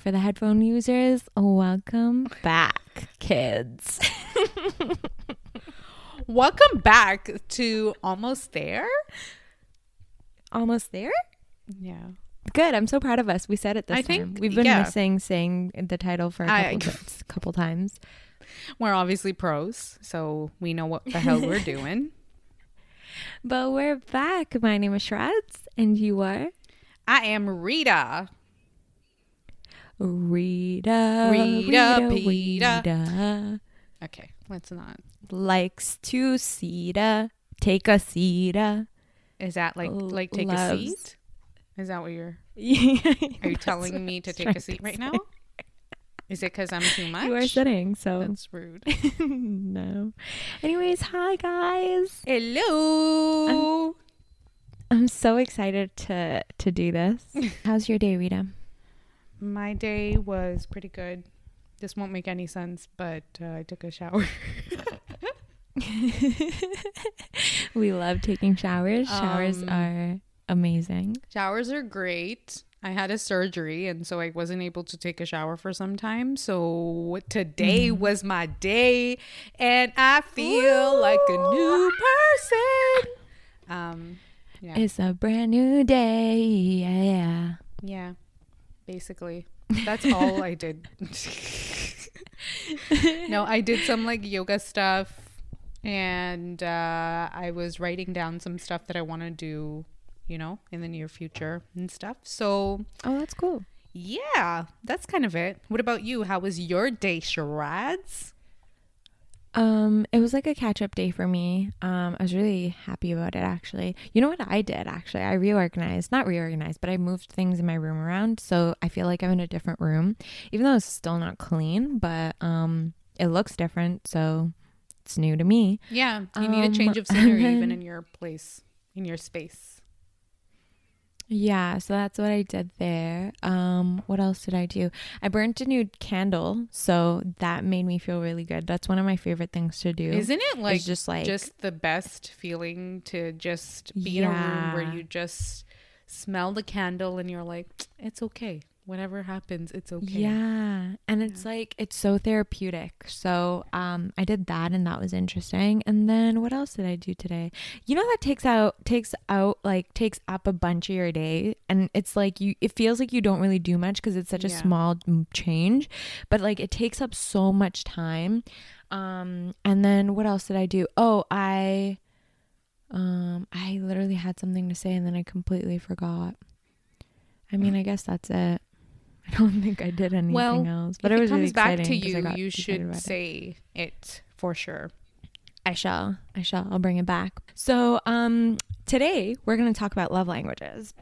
for the headphone users, welcome back, kids. Welcome back to Almost There. Almost There? Yeah. Good. I'm so proud of us. We said it this time. We've been missing saying the title for a couple times. We're obviously pros, so we know what the hell we're doing. But we're back. My name is Shrads, and you are? I am Rita. Rita. Okay, let's not. Likes to Sita. Take a Sita. Is that like take a seat? Is that what you're... Are you telling me to take a seat right now? Is it because I'm too much? You are sitting, so... That's rude. No. Anyways, hi, guys. Hello. I'm so excited to do this. How's your day, Rita? My day was pretty good. This won't make any sense, but I took a shower. We love taking showers. Showers are amazing. Showers are great. I had a surgery, and so I wasn't able to take a shower for some time. So today was my day, and I feel like a new person. Yeah. It's a brand new day. Yeah. Yeah. Basically, that's all I did. No, I did some like yoga stuff, and I was writing down some stuff that I want to do, you know, in the near future and stuff. So, oh, that's cool. Yeah, that's kind of it. What about you? How was your day, Shrads? It was like a catch-up day for me. I was really happy about it, actually. You know what I did, actually? I reorganized, but I moved things in my room around, so I feel like I'm in a different room, even though it's still not clean, but it looks different, so it's new to me. Yeah, you need a change of scenery even in your place, in your space. Yeah, so that's what I did there. What else did I do? I burnt a new candle, so that made me feel really good. That's one of my favorite things to do. Isn't it like just the best feeling to just be in a room where you just smell the candle and you're like, it's okay. Whatever happens, it's okay. Yeah. And it's like, it's so therapeutic. So I did that, and that was interesting. And then what else did I do today? You know, that takes up a bunch of your day. And it's like, it feels like you don't really do much because it's such a small change, but like it takes up so much time. And then what else did I do? Oh, I literally had something to say and then I completely forgot. I mean, I guess that's it. I don't think I did anything else. But it was really exciting. If it comes back to you, you should say it for sure. I shall. I'll bring it back. So today we're going to talk about love languages.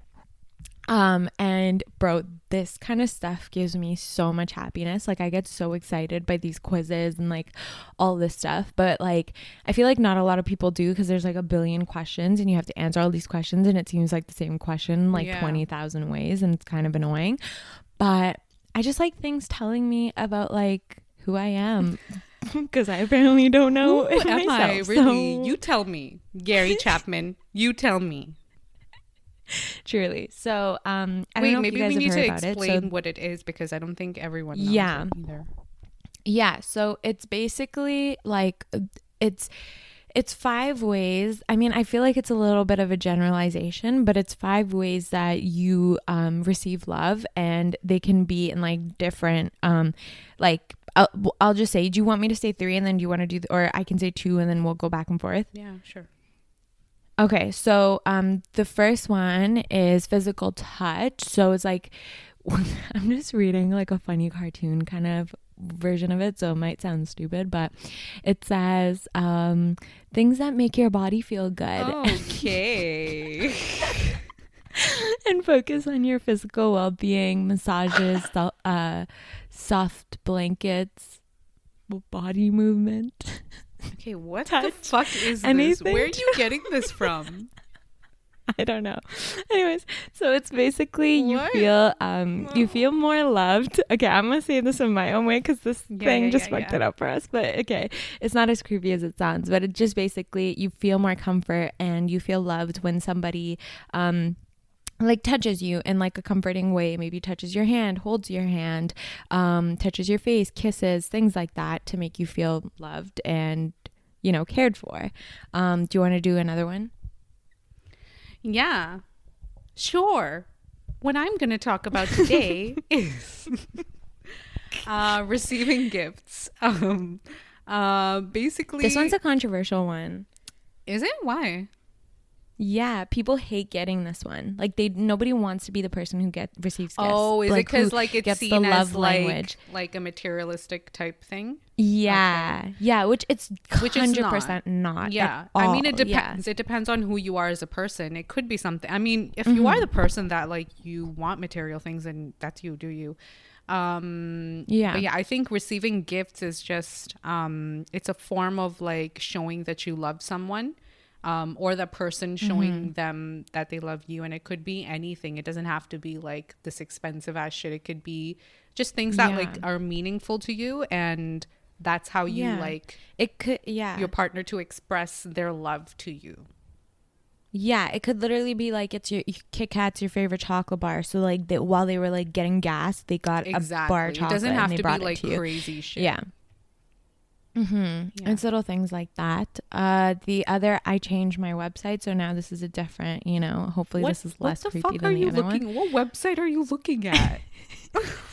And bro, this kind of stuff gives me so much happiness. Like, I get so excited by these quizzes and like all this stuff, but like I feel like not a lot of people do because there's like a billion questions and you have to answer all these questions, and it seems like the same question 20,000 ways, and it's kind of annoying. But I just like things telling me about like who I am, because I apparently don't know who am I really. So. You tell me, Gary Chapman. You tell me. Truly. So I don't know if you guys have heard about it. Maybe we need to explain what it is, because I don't think everyone knows it either. Yeah, so it's basically like it's 5 ways. I mean, I feel like it's a little bit of a generalization, but it's 5 ways that you receive love, and they can be in like different like I'll just say, do you want me to say 3 and then do you want to do or I can say 2 and then we'll go back and forth? Yeah, sure. Okay, so the first one is physical touch. So it's like, I'm just reading like a funny cartoon kind of version of it, so it might sound stupid, but it says things that make your body feel good. Okay. And focus on your physical well-being, massages, soft blankets, body movement. Okay, what the fuck is this? Where are you getting this from? I don't know. Anyways, so it's basically you feel more loved. Okay, I'm going to say this in my own way because this thing just fucked it up for us. But okay, it's not as creepy as it sounds. But it just basically, you feel more comfort and you feel loved when somebody like touches you in like a comforting way, maybe touches your hand, holds your hand, touches your face, kisses, things like that to make you feel loved and, you know, cared for. Do you want to do another one? Yeah, sure. What I'm going to talk about today is receiving gifts. Basically, this one's a controversial one. Is it? Why? Yeah, people hate getting this one. Like, nobody wants to be the person who receives gifts. Oh, is it because like it's seen as like a materialistic type thing? Yeah, okay. Yeah, which 100% not. Yeah, at all. I mean, it depends. Yeah. It depends on who you are as a person. It could be something. I mean, if you are the person that like you want material things, and that's you, do you? Yeah, I think receiving gifts is just it's a form of like showing that you love someone. Or the person showing them that they love you. And it could be anything. It doesn't have to be like this expensive ass shit. It could be just things that like are meaningful to you. And that's how you like it could, your partner to express their love to you. Yeah, it could literally be like it's your Kit Kat's your favorite chocolate bar. So like while they were like getting gas, they got a bar of chocolate. It doesn't have to be like crazy shit. Yeah. It's little things like that. The other, I changed my website, so now this is a different, you know, hopefully this is less creepy than the other one. What website are you looking at?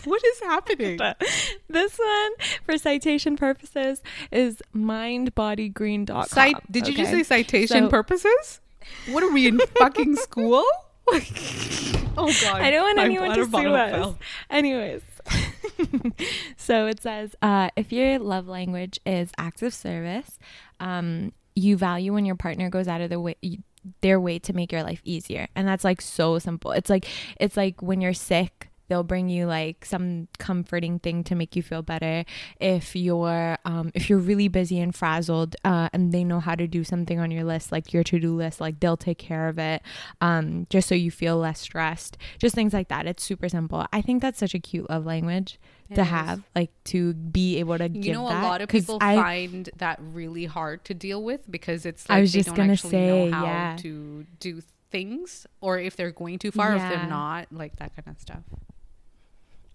What is happening? This one, for citation purposes, is mindbodygreen.com. Did you just say citation purposes? What are we in fucking school? Like, oh god, I don't want anyone to sue us. Anyways. So it says, if your love language is acts of service, you value when your partner goes out of their way to make your life easier. And that's like so simple. It's like when you're sick, they'll bring you like some comforting thing to make you feel better. If you're really busy and frazzled, and they know how to do something on your list, like your to-do list, like they'll take care of it, just so you feel less stressed. Just things like that. It's super simple. I think that's such a cute love language to have, like to be able to give. You know, a lot of people find that really hard to deal with because it's like they don't actually know how to do things, or if they're going too far, if they're not, like that kind of stuff.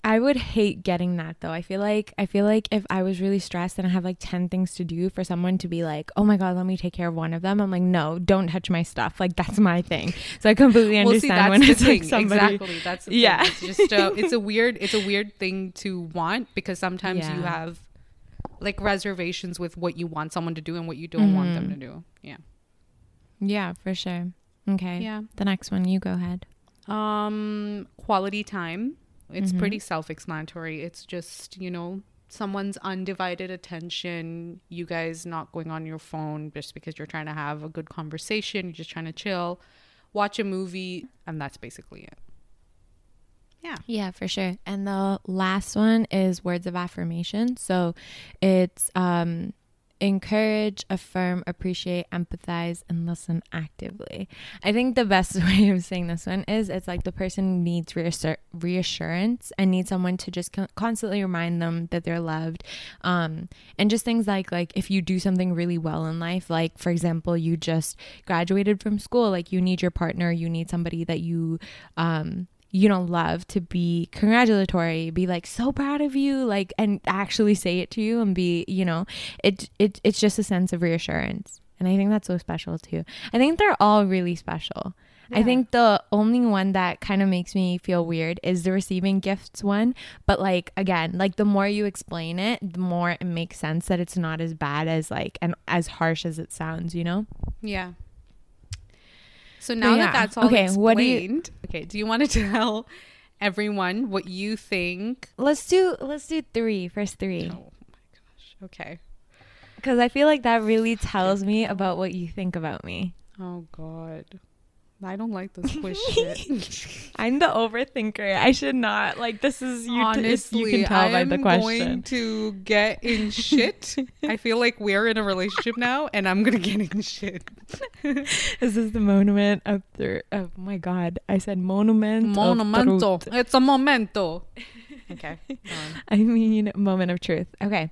I would hate getting that though. I feel like if I was really stressed and I have like 10 things to do, for someone to be like, oh my god, let me take care of one of them, I'm like, no, don't touch my stuff, like that's my thing. So I completely understand when it's like somebody. Exactly, that's the thing. It's just it's a weird thing to want, because sometimes you have like reservations with what you want someone to do and what you don't want them to do. Yeah, for sure. Okay. Yeah. The next one, you go ahead. Quality time. It's pretty self-explanatory. It's just, you know, someone's undivided attention, you guys not going on your phone just because you're trying to have a good conversation, you're just trying to chill, watch a movie, and that's basically it. Yeah, for sure. And the last one is words of affirmation. So it's encourage, affirm, appreciate, empathize, and listen actively. I think the best way of saying this one is it's like the person needs reassurance and needs someone to just constantly remind them that they're loved. And just things like if you do something really well in life, like for example, you just graduated from school, like you need your partner, you need somebody that you don't love to be congratulatory, be like so proud of you, like, and actually say it to you and be, you know, it's just a sense of reassurance. And I think that's so special too. I think they're all really special. Yeah. I think the only one that kind of makes me feel weird is the receiving gifts one. But like, again, like the more you explain it, the more it makes sense that it's not as bad as like, and as harsh as it sounds, you know? Yeah. So now that that's all explained, do you want to tell everyone what you think? Let's do three. First three. Oh my gosh. Okay. Because I feel like that really tells me about what you think about me. Oh God. I don't like this quiz shit. I'm the overthinker. I should not. Like this is, honestly, you can tell by the question. I'm going to get in shit. I feel like we're in a relationship now and I'm going to get in shit. This is the moment of oh my God. I said monumento. It's a momento. Okay. I mean moment of truth. Okay.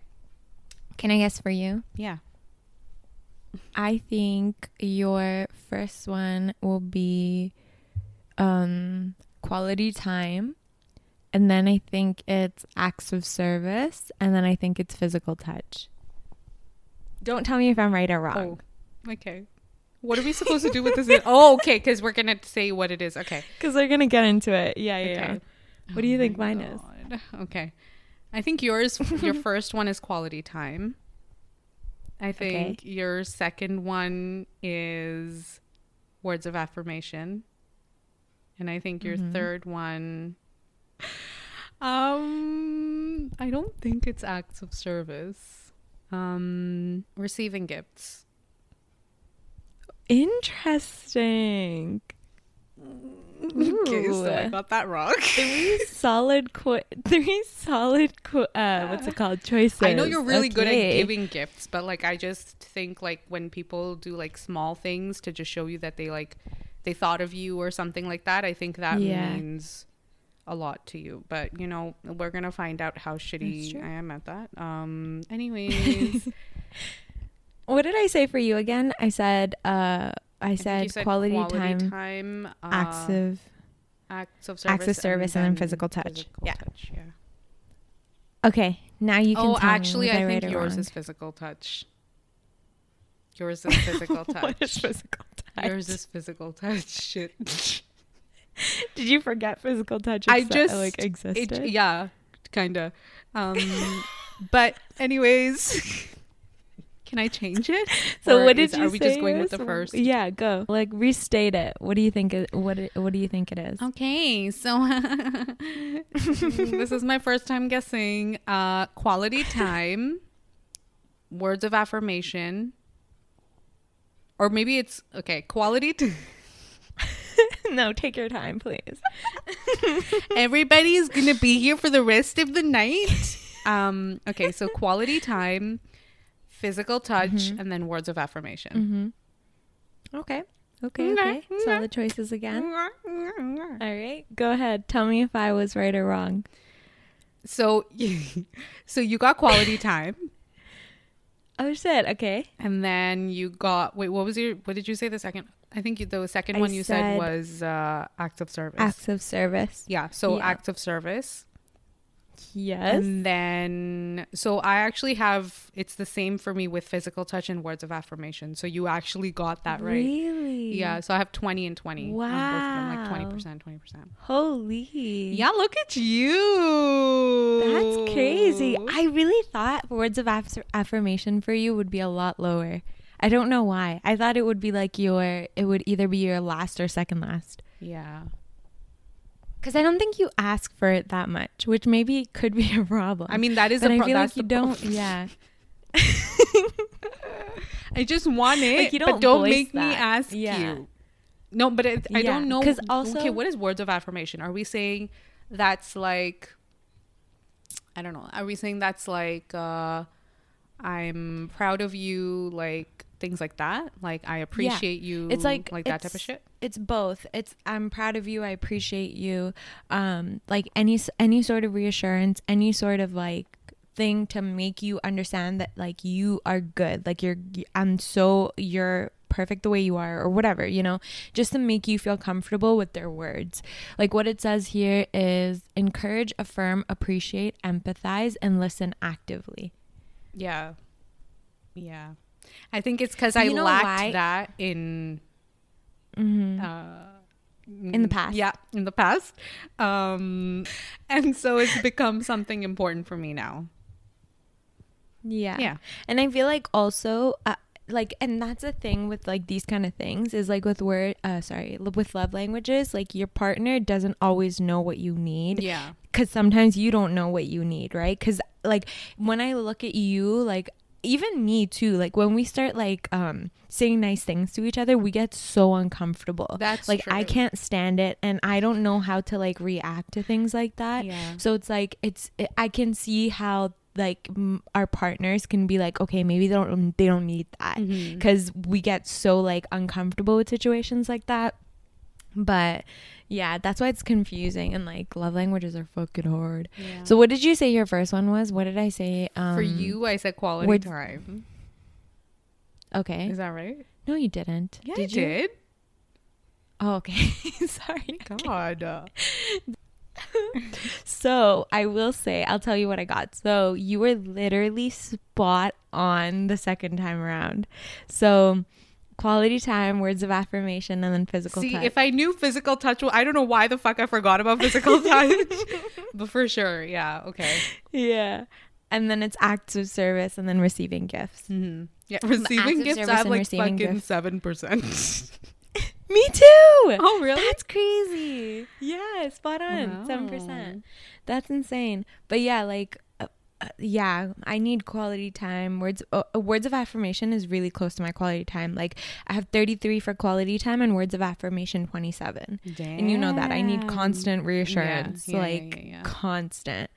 Can I guess for you? Yeah. I think your first one will be quality time, and then I think it's acts of service, and then I think it's physical touch. Don't tell me if I'm right or wrong. Oh, okay. What are we supposed to do with this? Oh, okay, because we're going to say what it is. Okay. Because we're going to get into it. Yeah. What do you think mine is? Okay. I think yours, your first one is quality time. I think your second one is words of affirmation. And I think your third one, I don't think it's acts of service. Receiving gifts. Interesting. Ooh. Okay, so I got that wrong. Three solid choices. I know you're really good at giving gifts, but like I just think like when people do like small things to just show you that they thought of you or something like that, I think that means a lot to you. But you know, we're gonna find out how shitty I am at that. Anyways. What did I say for you again? I said quality time, acts of service, and then physical touch. Yeah. Okay, now you can tell me. I think yours is physical touch. Yours is physical touch. What is physical touch? Yours is physical touch. Shit. Did you forget physical touch? Existed. Yeah, kinda. But anyways. Can I change it? So what did you say? Are we just going with the first? Yeah, go. Like restate it. What do you think? What do you think it is? Okay, so this is my first time guessing. Quality time, words of affirmation, or maybe it's quality. No, take your time, please. Everybody's gonna be here for the rest of the night. Okay, so quality time, physical touch, and then words of affirmation. Okay. Solid choices again. All right, go ahead. Tell me if I was right or wrong. So you got quality time. Oh shit. Okay. And then you got. Wait, what did you say the second? I think the second one you said was acts of service. Acts of service. Yeah. So acts of service. Yes. And then so I actually have, it's the same for me with physical touch and words of affirmation. So you actually got that right. Really? Yeah. So I have 20 and 20. Wow. On both of them, like 20%. Holy. Yeah, look at you. That's crazy. I really thought words of affirmation for you would be a lot lower. I don't know why. I thought it would be like it would either be your last or second last. Yeah. Because I don't think you ask for it that much, which maybe could be a problem. I mean, that is a problem. I feel like you don't. Yeah. I just want it, like, but don't make me ask you. No, but I don't know. Because also, okay, what is words of affirmation? Are we saying that's like, I don't know. Are we saying that's like, I'm proud of you, like things like that? Like I appreciate you. It's like that type of shit. It's both. It's I'm proud of you. I appreciate you. Like any sort of reassurance, any sort of like thing to make you understand that like you are good. Like you're perfect the way you are, or whatever, you know, just to make you feel comfortable with their words. Like what it says here is encourage, affirm, appreciate, empathize, and listen actively. Yeah. Yeah. I think it's because I lacked that in the past. Yeah, in the past. And so it's become something important for me now. Yeah. And I feel like also and that's the thing with like these kind of things is like with love languages, like your partner doesn't always know what you need. Yeah. Because sometimes you don't know what you need, right? Because like when I look at you, like even me too, like when we start like saying nice things to each other, we get so uncomfortable. That's like true. I can't stand it, and I don't know how to like react to things like that. Yeah. So it's like I can see how like our partners can be like, okay, maybe they don't need that, because we get so like uncomfortable with situations like that. But yeah, that's why it's confusing, and like love languages are fucking hard. Yeah. So what did you say your first one was? What did I say? For you, I said quality time. Okay. Is that right? No, you didn't. Yeah, did I you? Did. Oh, okay. Sorry. God. So I will say, I'll tell you what I got. So you were literally spot on the second time around. So quality time, words of affirmation, and then physical touch. See, if I knew physical touch, I don't know why the fuck I forgot about physical touch. But for sure, yeah, okay. Yeah. And then it's acts of service and then receiving gifts. Mm-hmm. Yeah, receiving gifts, I have like fucking gifts. 7%. Me too. Oh, really? That's crazy. Yeah, spot on. Wow. 7%. That's insane. But yeah, like, yeah, I need quality time. Words of affirmation is really close to my quality time. Like, I have 33 for quality time and words of affirmation 27. Damn. And you know that I need constant reassurance, constant.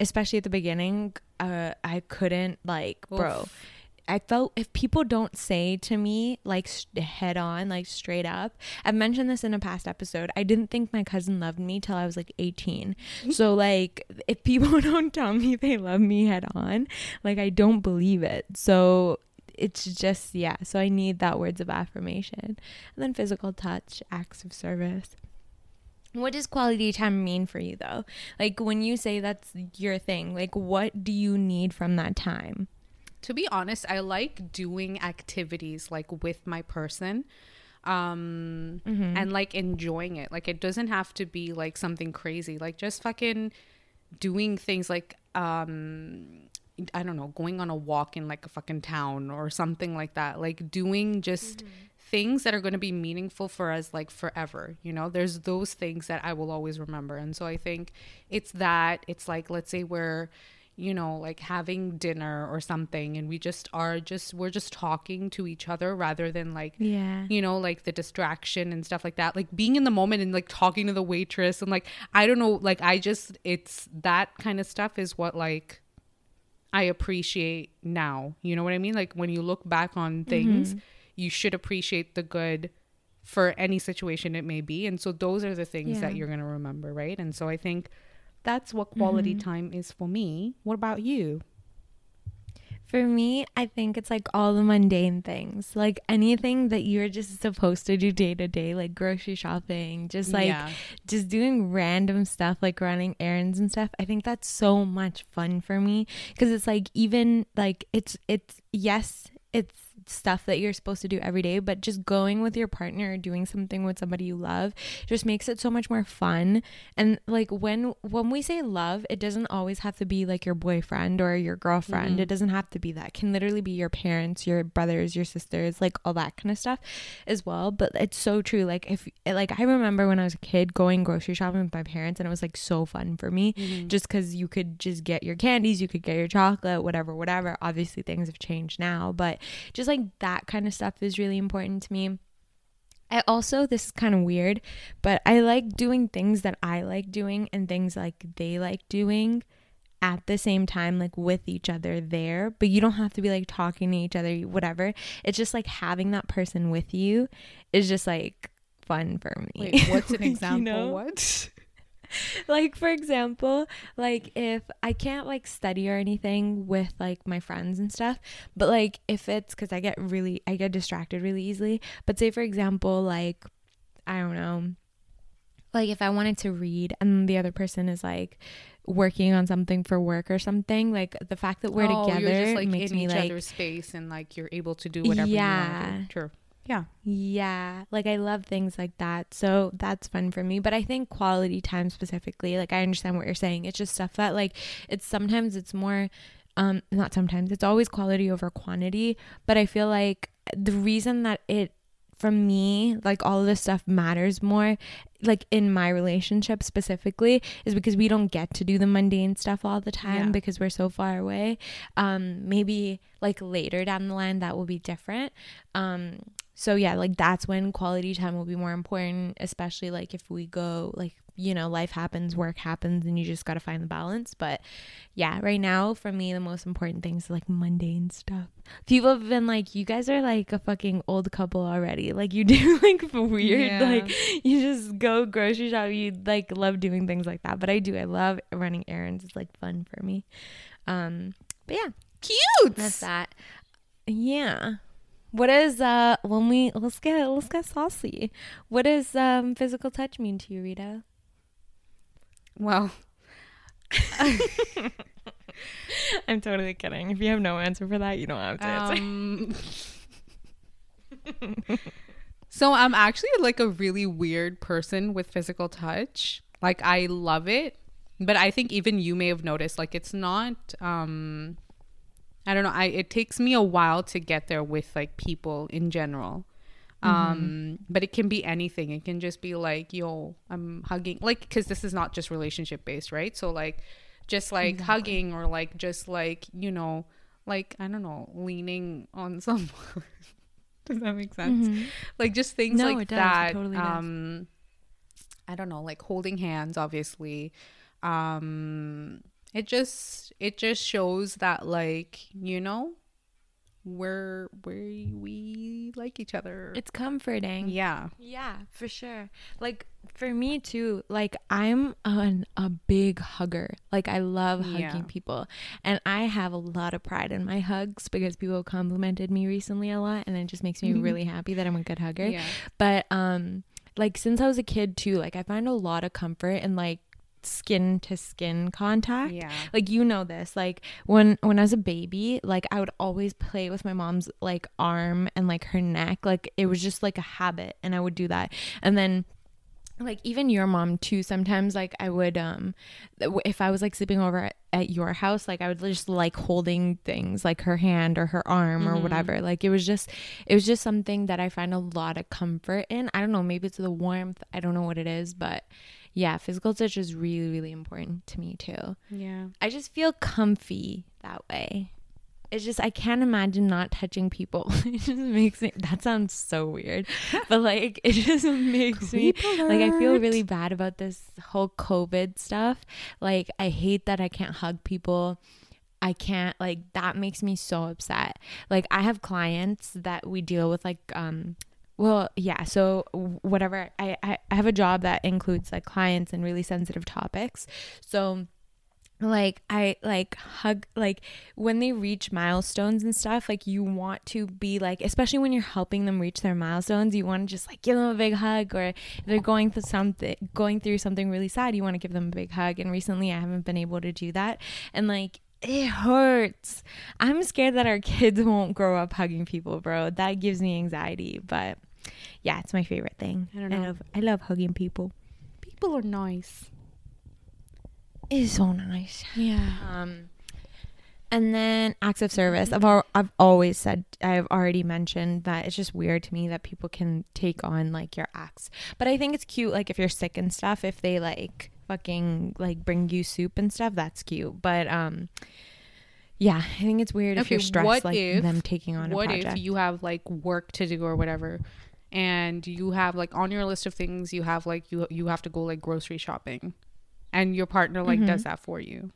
Especially at the beginning, I couldn't, like, oof. Bro, I felt if people don't say to me, like, head on, like, straight up, I've mentioned this in a past episode, I didn't think my cousin loved me till I was like 18. So like, if people don't tell me they love me head on, like, I don't believe it. So it's just, yeah, so I need that words of affirmation, and then physical touch, acts of service. What does quality time mean for you, though? Like, when you say that's your thing, like, what do you need from that time? To be honest, I like doing activities, like, with my person, mm-hmm. and, like, enjoying it. Like, it doesn't have to be, like, something crazy. Like, just fucking doing things like, I don't know, going on a walk in, like, a fucking town or something like that. Like, doing just... Mm-hmm. things that are going to be meaningful for us, like, forever, you know. There's those things that I will always remember. And so I think it's that, it's like, let's say we're, you know, like having dinner or something, and we just are just, we're just talking to each other rather than like, yeah, you know, like the distraction and stuff like that, like being in the moment and like talking to the waitress and like, I don't know, like I just, it's that kind of stuff is what like I appreciate now, you know what I mean? Like when you look back on things, mm-hmm. you should appreciate the good for any situation it may be. And so those are the things that you're going to remember, right? And so I think that's what quality mm-hmm. time is for me. What about you? For me, I think it's like all the mundane things, like anything that you're just supposed to do day to day, like grocery shopping, just like just doing random stuff, like running errands and stuff. I think that's so much fun for me because it's like, even like it's stuff that you're supposed to do every day, but just going with your partner or doing something with somebody you love just makes it so much more fun. And like when we say love, it doesn't always have to be like your boyfriend or your girlfriend. Mm-hmm. It doesn't have to be that. It can literally be your parents, your brothers, your sisters, like all that kind of stuff as well. But it's so true. Like if like I remember when I was a kid going grocery shopping with my parents, and it was like so fun for me mm-hmm. just because you could just get your candies, you could get your chocolate, whatever. Obviously things have changed now, but just like that kind of stuff is really important to me. I also, this is kind of weird, but I like doing things that I like doing and things like they like doing at the same time, like with each other there, but you don't have to be like talking to each other, whatever. It's just like having that person with you is just like fun for me. Wait, what's an example? You know? What? Like, for example, like if I can't like study or anything with like my friends and stuff, but like if it's because I get distracted really easily. But say, for example, like, I don't know, like if I wanted to read and the other person is like working on something for work or something, like the fact that we're together, you're just, like, makes in me each like other's space and like you're able to do whatever you want to do. True. Yeah, like I love things like that, so that's fun for me. But I think quality time specifically, like I understand what you're saying, it's just stuff that like it's always quality over quantity. But I feel like the reason that it for me, like all of this stuff matters more like in my relationship specifically is because we don't get to do the mundane stuff all the time because we're so far away. Maybe like later down the line that will be different. So yeah, like that's when quality time will be more important, especially like if we go like, you know, life happens, work happens, and you just got to find the balance. But yeah, right now for me, the most important things are like mundane stuff. People have been like, you guys are like a fucking old couple already. Like you do like weird, like you just go grocery shop. You like love doing things like that. But I do. I love running errands. It's like fun for me. But yeah. Cute. That's that. Yeah. What is when we let's get saucy. What does physical touch mean to you, Rita? Well, I'm totally kidding. If you have no answer for that, you don't have to answer. So I'm actually like a really weird person with physical touch. Like, I love it, but I think even you may have noticed, like, it's not I don't know. It takes me a while to get there with like people in general. But it can be anything. It can just be like, yo, I'm hugging, like, because this is not just relationship based, right? So like just like hugging, or like just like, you know, like, I don't know, leaning on someone. Does that make sense? Like just things like that. It totally does. I don't know, like holding hands, obviously. It just shows that, like, you know, we like each other. It's comforting. Yeah, for sure. Like for me too, like I'm a big hugger. Like I love hugging people, and I have a lot of pride in my hugs because people have complimented me recently a lot, and it just makes me really happy that I'm a good hugger. But like since I was a kid too, like I find a lot of comfort in like skin to skin contact. Like, you know this, like when I was a baby, like I would always play with my mom's like arm and like her neck. Like it was just like a habit, and I would do that. And then like even your mom too, sometimes like I would if I was like sleeping over at your house, like I would just like holding things like her hand or her arm or whatever. Like it was just something that I find a lot of comfort in. I don't know, maybe it's the warmth, I don't know what it is, but yeah, physical touch is really, really important to me too. Yeah. I just feel comfy that way. It's just, I can't imagine not touching people. It just makes me, that sounds so weird, but like it just makes me like, I feel really bad about this whole COVID stuff. Like I hate that I can't hug people. I can't, like, that makes me so upset. Like I have clients that we deal with like, well, yeah, so whatever, I have a job that includes like clients and really sensitive topics. So like I like hug, like when they reach milestones and stuff, like you want to be like, especially when you're helping them reach their milestones, you want to just like give them a big hug. Or if they're going through something really sad, you want to give them a big hug. And recently I haven't been able to do that, and like it hurts. I'm scared that our kids won't grow up hugging people, bro. That gives me anxiety. But yeah, it's my favorite thing. I don't know. I love hugging people. People are nice. It is so nice. Yeah. And then acts of service. I've already mentioned that it's just weird to me that people can take on like your acts. But I think it's cute, like if you're sick and stuff, if they like fucking like bring you soup and stuff, that's cute. But yeah, I think it's weird if you're stressed, like them taking on a project. What if you have like work to do or whatever, and you have like on your list of things you have like you have to go like grocery shopping, and your partner like does that for you?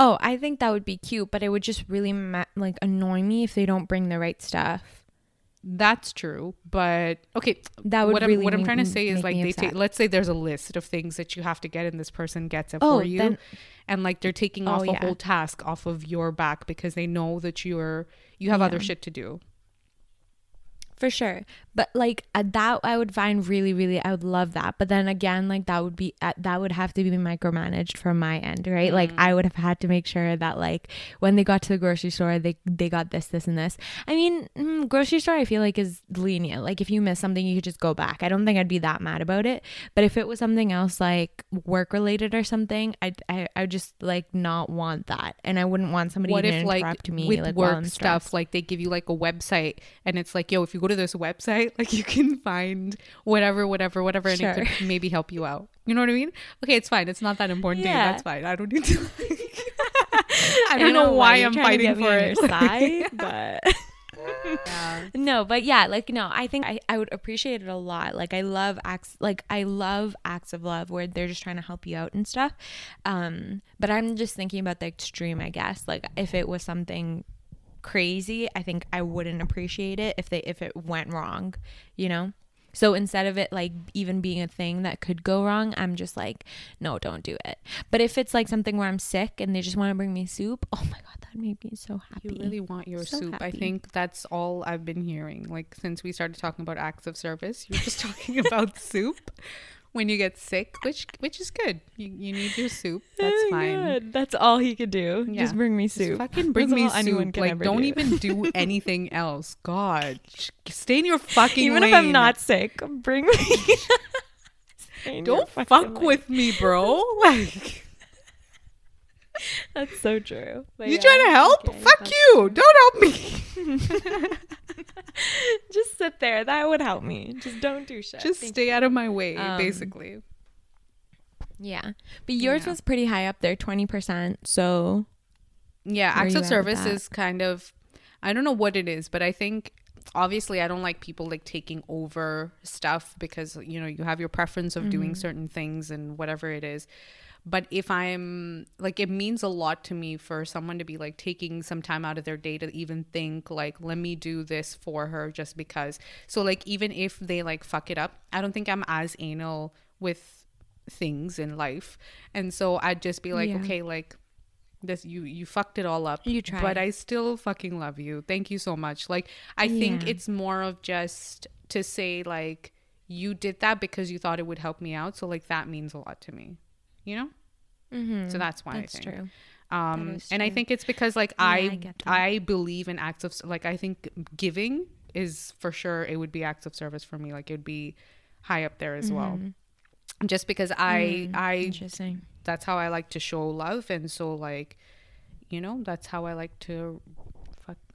Oh, I think that would be cute, but it would just really like annoy me if they don't bring the right stuff. That's true, but okay, that would what I'm trying to say is like they take, let's say there's a list of things that you have to get, and this person gets it for you, and like they're taking off a whole task off of your back because they know that you have other shit to do. For sure. But like that I would find really, really, I would love that. But then again, like that would be, that would have to be micromanaged from my end, right? Like I would have had to make sure that like when they got to the grocery store, they got this, this, and this. I mean, grocery store I feel like is lenient. Like if you miss something, you could just go back. I don't think I'd be that mad about it. But if it was something else like work related or something, I would just like not want that. And I wouldn't want somebody to interrupt me. What if like with work stuff, like they give you like a website and it's like, yo, if you go to this website, like you can find whatever and it could maybe help you out, you know what I mean? Okay, it's fine, it's not that important to you. That's fine, I don't need to like, I don't know why I'm fighting for it side, but no, but yeah, like no, I think I would appreciate it a lot. Like I love acts of love where they're just trying to help you out and stuff, but I'm just thinking about the extreme, I guess. Like if it was something crazy, I think I wouldn't appreciate it if it went wrong, you know? So instead of it like even being a thing that could go wrong, I'm just like, no, don't do it. But if it's like something where I'm sick and they just want to bring me soup, oh my God, that made me so happy. You really want your soup. Happy. I think that's all I've been hearing. Like since we started talking about acts of service, you're just talking about soup when you get sick, which is good. You need your soup. That's fine. God, that's all he could do. Yeah. Just bring me soup. Just fucking bring me soup. Like don't even do anything else. God, stay in your fucking lane. Even if I'm not sick, bring me. Don't fuck with me, bro. Like that's so true. But you trying to help? Okay, fuck you. Don't help me. Just sit there. That would help me. Just don't do shit. Just stay out of my way, basically. Yeah. But yours was pretty high up there, 20%. So yeah, acts of service is kind of, I don't know what it is, but I think obviously I don't like people like taking over stuff because, you know, you have your preference of doing certain things and whatever it is. But if I'm like, it means a lot to me for someone to be like taking some time out of their day to even think like, let me do this for her just because. So like, even if they like fuck it up, I don't think I'm as anal with things in life. And so I'd just be like, okay, like this, you fucked it all up. You tried. But I still fucking love you. Thank you so much. Like, I think it's more of just to say like, you did that because you thought it would help me out. So like, that means a lot to me. You know, so that's why that's I think. True. That is true. And I think it's because like I believe in acts of like I think giving is for sure it would be acts of service for me. Like it would be high up there as well, just because I interesting. That's how I like to show love, and so like you know that's how I like to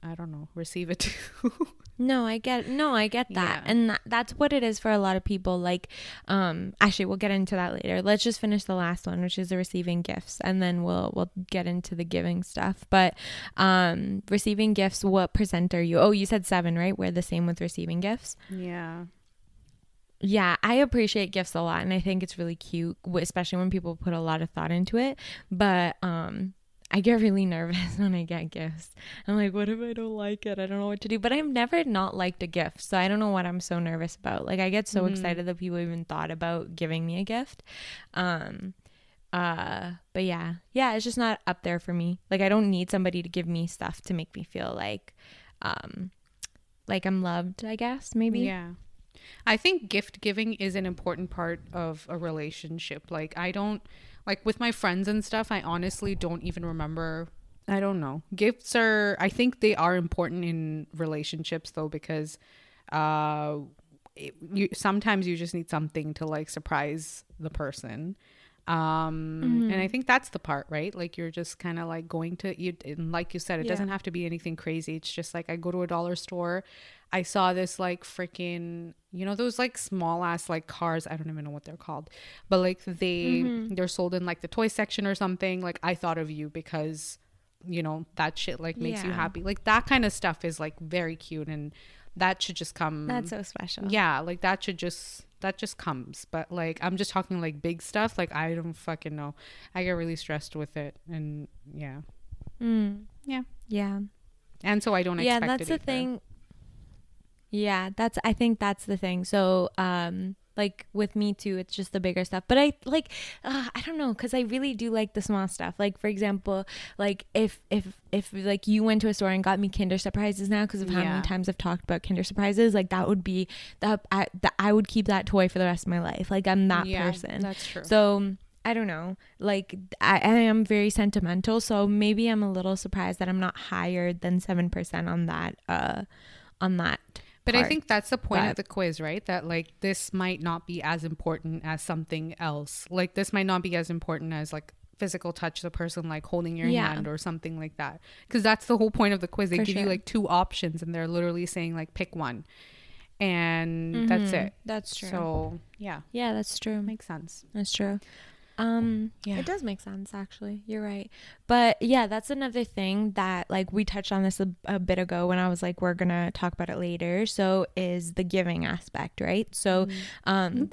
I don't know receive it too. No, I get that. Yeah. And that's what it is for a lot of people. Like, actually, we'll get into that later. Let's just finish the last one, which is the receiving gifts. And then we'll get into the giving stuff. But receiving gifts, what percent are you? Oh, you said 7, right? We're the same with receiving gifts. Yeah. Yeah, I appreciate gifts a lot. And I think it's really cute, especially when people put a lot of thought into it. But I get really nervous when I get gifts. I'm like, what if I don't like it? I don't know what to do. But I've never not liked a gift. So I don't know what I'm so nervous about. Like I get so excited that people even thought about giving me a gift. But yeah, it's just not up there for me. Like I don't need somebody to give me stuff to make me feel like I'm loved, I guess, maybe. Yeah. I think gift giving is an important part of a relationship. Like I don't like with my friends and stuff, I honestly don't even remember. I don't know. Gifts are, I think they are important in relationships though, because sometimes you just need something to like surprise the person. And I think that's the part, right? Like you're just kind of like going to, and like you said, it doesn't have to be anything crazy. It's just like I go to a dollar store. I saw this like freaking, you know, those like small ass like cars. I don't even know what they're called, but like they're sold in like the toy section or something. Like I thought of you because, you know, that shit like makes you happy. Like that kind of stuff is like very cute, and that should just come. That's so special. Yeah, like that should just. That just comes. But like I'm just talking like big stuff. Like I don't fucking know. I get really stressed with it, and yeah and so I don't expect that's it the either. Thing that's I think that's the thing. So like with me too, it's just the bigger stuff. But I like I don't know, because I really do like the small stuff. Like for example, like if like you went to a store and got me Kinder Surprises now, because of how many times I've talked about Kinder Surprises, like that would be I would keep that toy for the rest of my life. Like I'm that person. That's true. So I don't know, like I am very sentimental, so maybe I'm a little surprised that I'm not higher than 7% on that But I think that's the point of the quiz, right? That like this might not be as important as something else. Like this might not be as important as like physical touch, the person like holding your hand or something like that. Because that's the whole point of the quiz. They give you like 2 options, and they're literally saying like pick one. And that's it. That's true. So yeah. Yeah, that's true. Makes sense. That's true. It does make sense, actually. You're right. But yeah, that's another thing that like we touched on this a bit ago when I was like, we're gonna talk about it later. So is the giving aspect, right? So I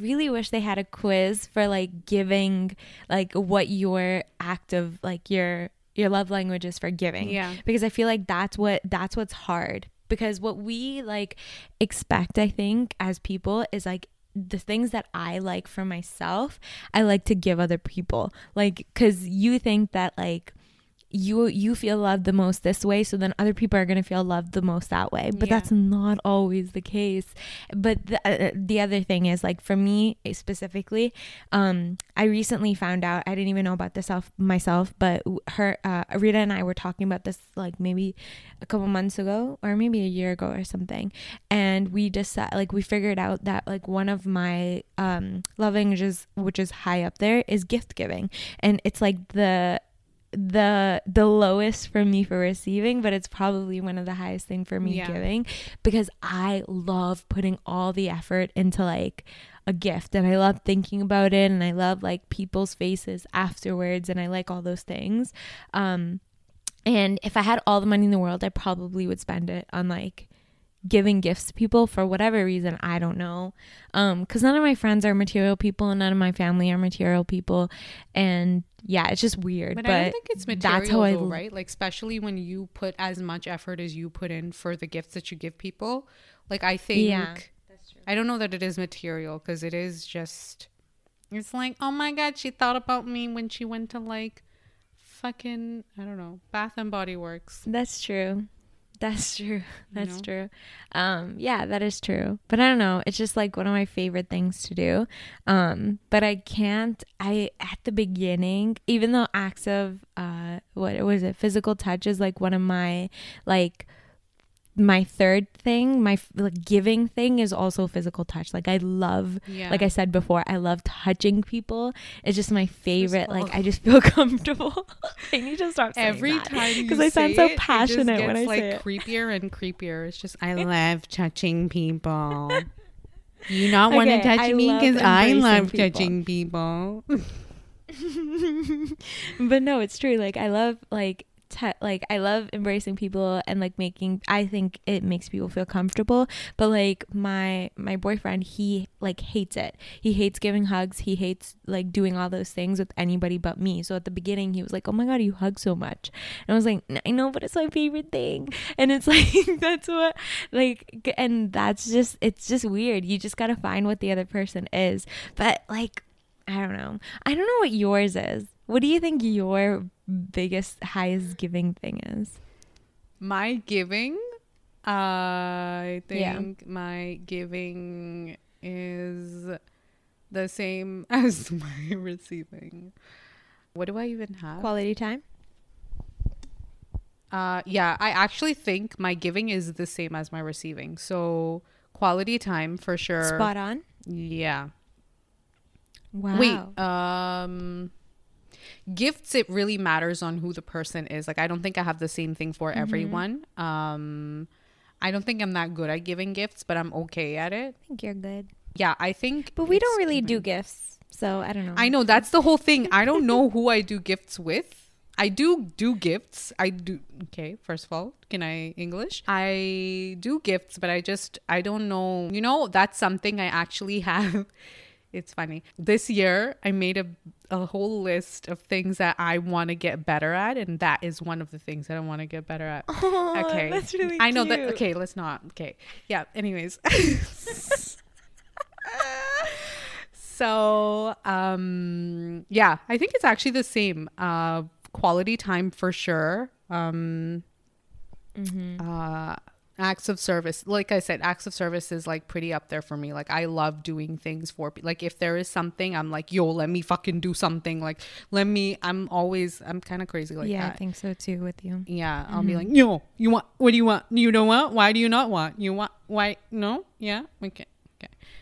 really wish they had a quiz for like giving, like what your act of like your love language is for giving. Yeah. Because I feel like that's what's hard. Because what we like expect, I think, as people is like the things that I like for myself, I like to give other people. Like, because you think that like you feel loved the most this way, so then other people are going to feel loved the most that way. But yeah, that's not always the case. But the other thing is, like, for me specifically, I recently found out, I didn't even know about this myself, but Rita and I were talking about this like maybe a couple months ago or maybe a year ago or something. And we decided, like, we figured out that like one of my love languages, which is high up there, is gift giving. And it's like the lowest for me for receiving, but it's probably one of the highest thing for me giving, because I love putting all the effort into like a gift, and I love thinking about it, and I love like people's faces afterwards, and I like all those things. And if I had all the money in the world, I probably would spend it on like giving gifts to people for whatever reason. I don't know, because none of my friends are material people and none of my family are material people, and yeah, it's just weird. But I don't think it's material, that's how though, right? Like, especially when you put as much effort as you put in for the gifts that you give people, like, I think that's true. I don't know that it is material, because it is just, it's like, oh my god, she thought about me when she went to like fucking, I don't know, Bath and Body Works. That's true. That's true. Yeah, that is true. But I don't know, it's just like one of my favorite things to do. But I at the beginning, even though acts of what was it? Physical touch is like one of my like my third thing, my like giving thing is also physical touch. Like I love, like I said before, I love touching people. It's just my favorite. Like I just feel comfortable. I need to stop saying every that time, because I sound so passionate when I like say it. Creepier and creepier. It's just I love touching people. You not want to touch me because I love people. Touching people. But no, it's true. Like I love like I love embracing people and like making, I think it makes people feel comfortable. But like my boyfriend, he like hates it. He hates giving hugs. He hates like doing all those things with anybody but me. So at the beginning he was like, oh my god, you hug so much. And I was like, I know, but it's my favorite thing. And it's like that's what like, and that's just, it's just weird. You just gotta find what the other person is. But like I don't know what yours is. What do you think your biggest, highest giving thing is? My giving? I think my giving is the same as my receiving. What do I even have? Quality time? I actually think my giving is the same as my receiving. So quality time for sure. Spot on? Yeah. Wow. Wait, gifts, it really matters on who the person is. Like I don't think I have the same thing for everyone. I don't think I'm that good at giving gifts, but I'm okay at it. I think you're good. Yeah, I think, but we don't really do gifts, so I don't know. I know, that's the whole thing. I don't know who I do gifts with. I do gifts. I do. Okay, first of all, can I English? I do gifts, but I don't know. You know, that's something I actually have. It's funny. This year, I made a whole list of things that I want to get better at. And that is one of the things that I want to get better at. Oh, okay. That's really I know cute. That. Okay, let's not. Okay. Yeah. Anyways. So, yeah, I think it's actually the same. Quality time for sure. Acts of service, like I said, acts of service is like pretty up there for me. Like I love doing things for like if there is something, I'm like, yo, let me fucking do something. Like let me, I'm kind of crazy like that. I think so too with you. I'll be like, yo, you want, what do you want? You don't want? Why do you not want? You want? Why? No? Yeah? Okay.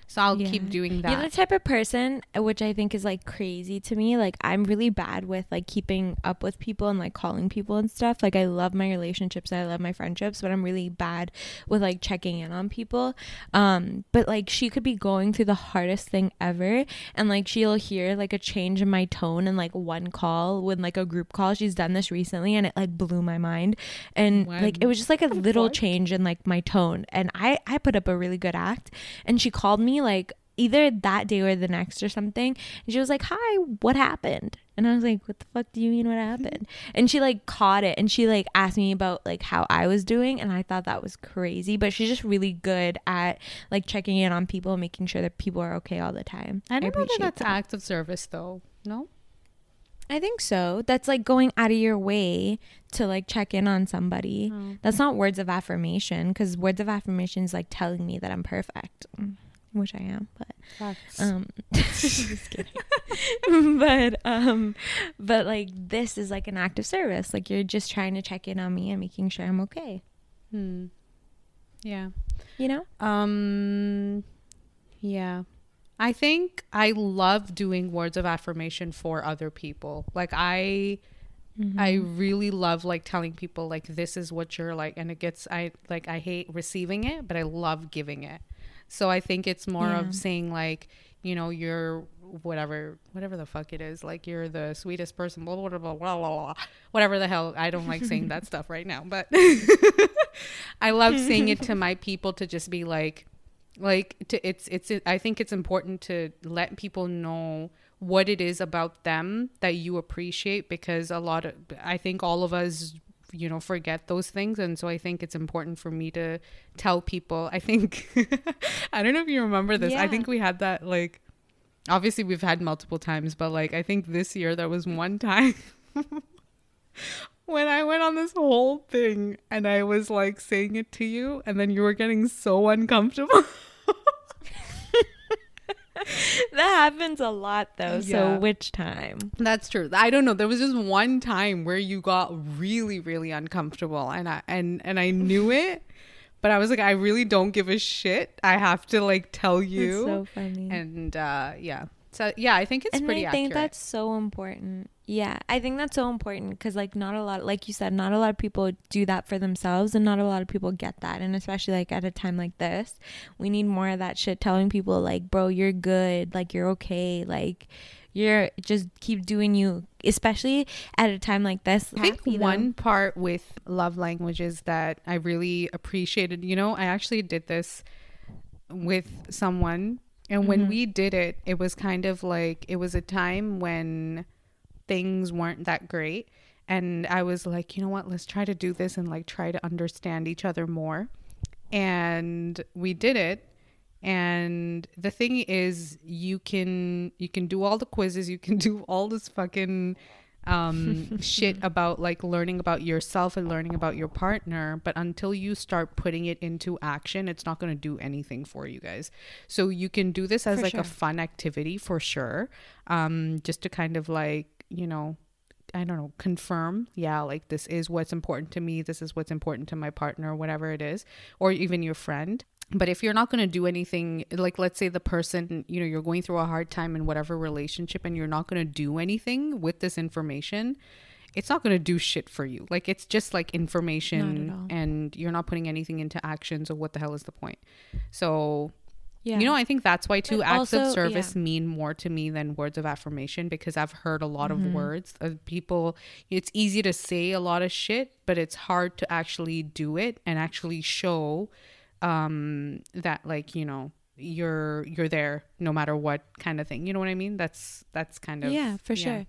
So I'll keep doing that. You're the type of person, which I think is like crazy to me. Like I'm really bad with like keeping up with people and like calling people and stuff. Like I love my relationships and I love my friendships, but I'm really bad with like checking in on people. But like she could be going through the hardest thing ever, and like she'll hear like a change in my tone in like one call, when like a group call. She's done this recently and it like blew my mind. And when? Like it was just like a little change in like my tone, and I put up a really good act, and she called me like either that day or the next or something, and she was like, hi, what happened? And I was like, what the fuck do you mean what happened? And she like caught it and she like asked me about like how I was doing. And I thought that was crazy. But she's just really good at like checking in on people and making sure that people are okay all the time. I don't know that that's act of service though. No? I think so. That's like going out of your way to like check in on somebody. Oh. That's not words of affirmation, because words of affirmation is like telling me that I'm perfect. Which I am, but just kidding. but like this is like an act of service. Like you're just trying to check in on me and making sure I'm okay. Yeah. You know? Yeah. I think I love doing words of affirmation for other people. Like I really love like telling people like this is what you're like, and it gets I hate receiving it, but I love giving it. So I think it's more of saying like, you know, you're whatever the fuck it is. Like you're the sweetest person, blah, blah, blah, blah, blah, blah. Whatever the hell. I don't like saying that stuff right now. But I love saying it to my people to just be I think it's important to let people know what it is about them that you appreciate, because I think all of us, you know, forget those things. And so I think it's important for me to tell people. I think I don't know if you remember this. Yeah. I think we had that, like, obviously we've had multiple times, but like I think this year there was one time when I went on this whole thing and I was like saying it to you, and then you were getting so uncomfortable. That happens a lot though. Yeah. So which time? That's true. I don't know. There was just one time where you got really, really uncomfortable, and I knew it, but I was like, I really don't give a shit. I have to like tell you. That's so funny. And yeah. So yeah, I think it's pretty accurate. I think that's so important. Yeah, I think that's so important because like not a lot of people do that for themselves, and not a lot of people get that. And especially like at a time like this, we need more of that shit, telling people like, bro, you're good, like you're okay, like you're just keep doing you, especially at a time like this. I think one part with love languages that I really appreciated, you know, I actually did this with someone, and when we did it, it was kind of like it was a time when things weren't that great, and I was like, you know what, let's try to do this and like try to understand each other more. And we did it, and the thing is, you can do all the quizzes, you can do all this fucking shit about like learning about yourself and learning about your partner, but until you start putting it into action, it's not going to do anything for you guys. So you can do this as a fun activity for sure, just to kind of like, you know, I don't know, confirm, yeah, like this is what's important to me, this is what's important to my partner, whatever it is, or even your friend. But if you're not going to do anything, like let's say the person, you know, you're going through a hard time in whatever relationship, and you're not going to do anything with this information, it's not going to do shit for you. Like it's just like information, and you're not putting anything into action. So what the hell is the point? So yeah. You know, I think that's why too, but acts also, of service mean more to me than words of affirmation, because I've heard a lot of words of people. It's easy to say a lot of shit, but it's hard to actually do it and actually show that, like, you know, you're there no matter what, kind of thing. You know what I mean? That's kind of, yeah, for sure.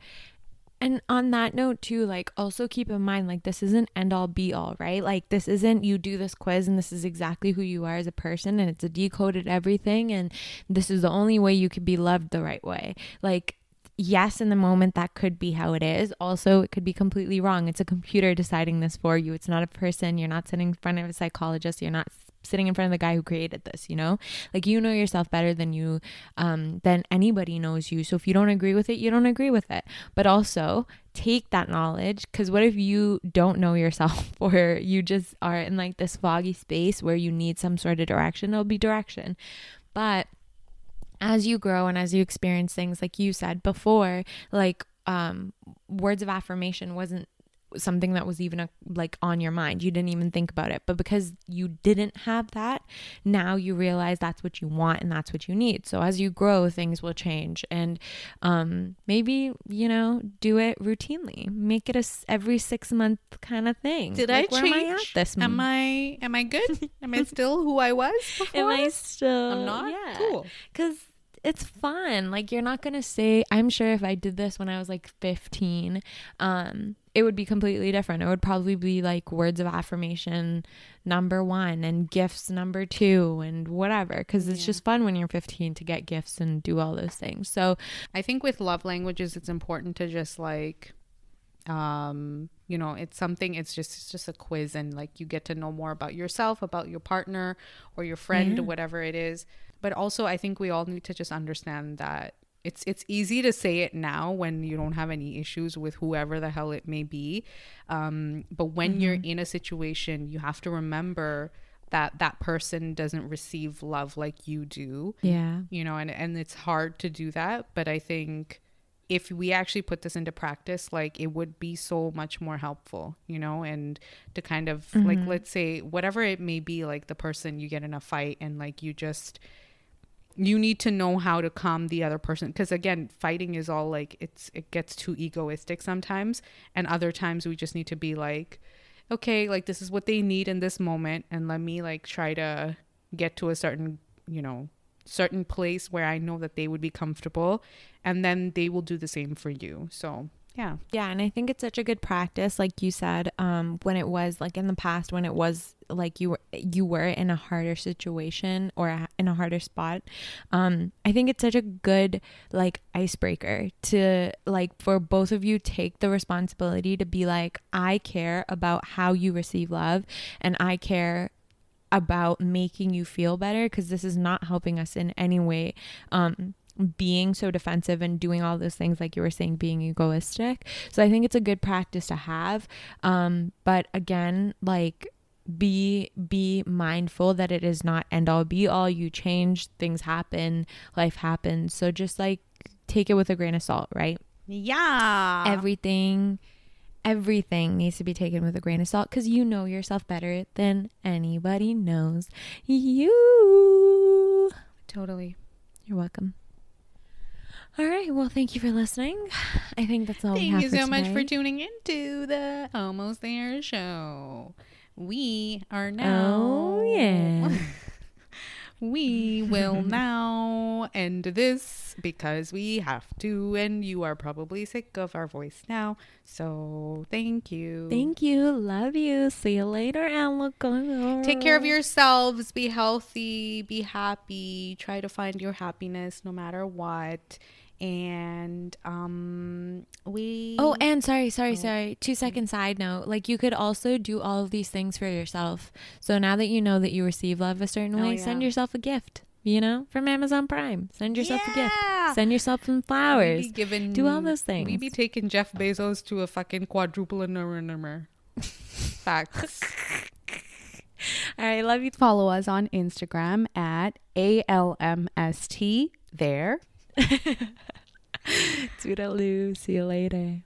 And on that note too, like also keep in mind, like this isn't end all be all, right? Like this isn't you do this quiz and this is exactly who you are as a person, and it's a decoded everything, and this is the only way you could be loved the right way. Like, yes, in the moment that could be how it is. Also, it could be completely wrong. It's a computer deciding this for you. It's not a person. You're not sitting in front of a psychologist. You're not sitting in front of the guy who created this, you know? Like, you know yourself better than you than anybody knows you. So if you don't agree with it, you don't agree with it. But also take that knowledge, because what if you don't know yourself, or you just are in like this foggy space where you need some sort of direction? There'll be direction. But as you grow and as you experience things, like you said before, like words of affirmation wasn't something that was even like on your mind. You didn't even think about it, but because you didn't have that, now you realize that's what you want and that's what you need. So as you grow, things will change, and maybe, you know, do it routinely. Make it every 6-month kind of thing. Did like, I change? Where am I at this month? Am I good? Am I still who I was before? Am I still? I'm not? Yeah. Cool. Because it's fun. Like, you're not going to say, I'm sure if I did this when I was like 15, it would be completely different. It would probably be like words of affirmation #1 and gifts #2 and whatever. 'Cause it's just fun when you're 15 to get gifts and do all those things. So I think with love languages, it's important to just like, you know, it's something, it's just a quiz, and like you get to know more about yourself, about your partner or your friend or whatever it is. But also I think we all need to just understand that it's easy to say it now when you don't have any issues with whoever the hell it may be. But when you're in a situation, you have to remember that that person doesn't receive love like you do. Yeah. You know, and it's hard to do that. But I think if we actually put this into practice, like it would be so much more helpful, you know, and to kind of like, let's say whatever it may be, like the person you get in a fight and like you need to know how to calm the other person. Because again, fighting is all like it gets too egoistic sometimes. And other times we just need to be like, okay, like this is what they need in this moment. And let me like try to get to a certain, you know, certain place where I know that they would be comfortable, and then they will do the same for you. So yeah. And I think it's such a good practice. Like you said, when it was like in the past, when it was like you were in a harder situation or in a harder spot, I think it's such a good like icebreaker to like for both of you take the responsibility to be like, I care about how you receive love, and I care about making you feel better, because this is not helping us in any way. Being so defensive and doing all those things, like you were saying, being egoistic. So I think it's a good practice to have. But again, like be mindful that it is not end all be all. You change, things happen, life happens. So just like take it with a grain of salt, right? Yeah. Everything needs to be taken with a grain of salt, because you know yourself better than anybody knows you. Totally. You're welcome. All right. Well, thank you for listening. I think that's all we have for today. Thank you so much for tuning into the Almost There show. We are now. Oh, yeah. We will now end this because we have to, and you are probably sick of our voice now. So thank you. Thank you. Love you. See you later. Take care of yourselves. Be healthy. Be happy. Try to find your happiness no matter what. And sorry, 2-second side note, like you could also do all of these things for yourself. So now that you know that you receive love a certain way, send yourself a gift, you know, from Amazon Prime. Send yourself a gift. Send yourself some flowers. Do all those things. We be taking Jeff Bezos to a fucking quadruple enormous. Facts. All right, love you. Follow us on Instagram at ALMST there. Toodaloo. See you later.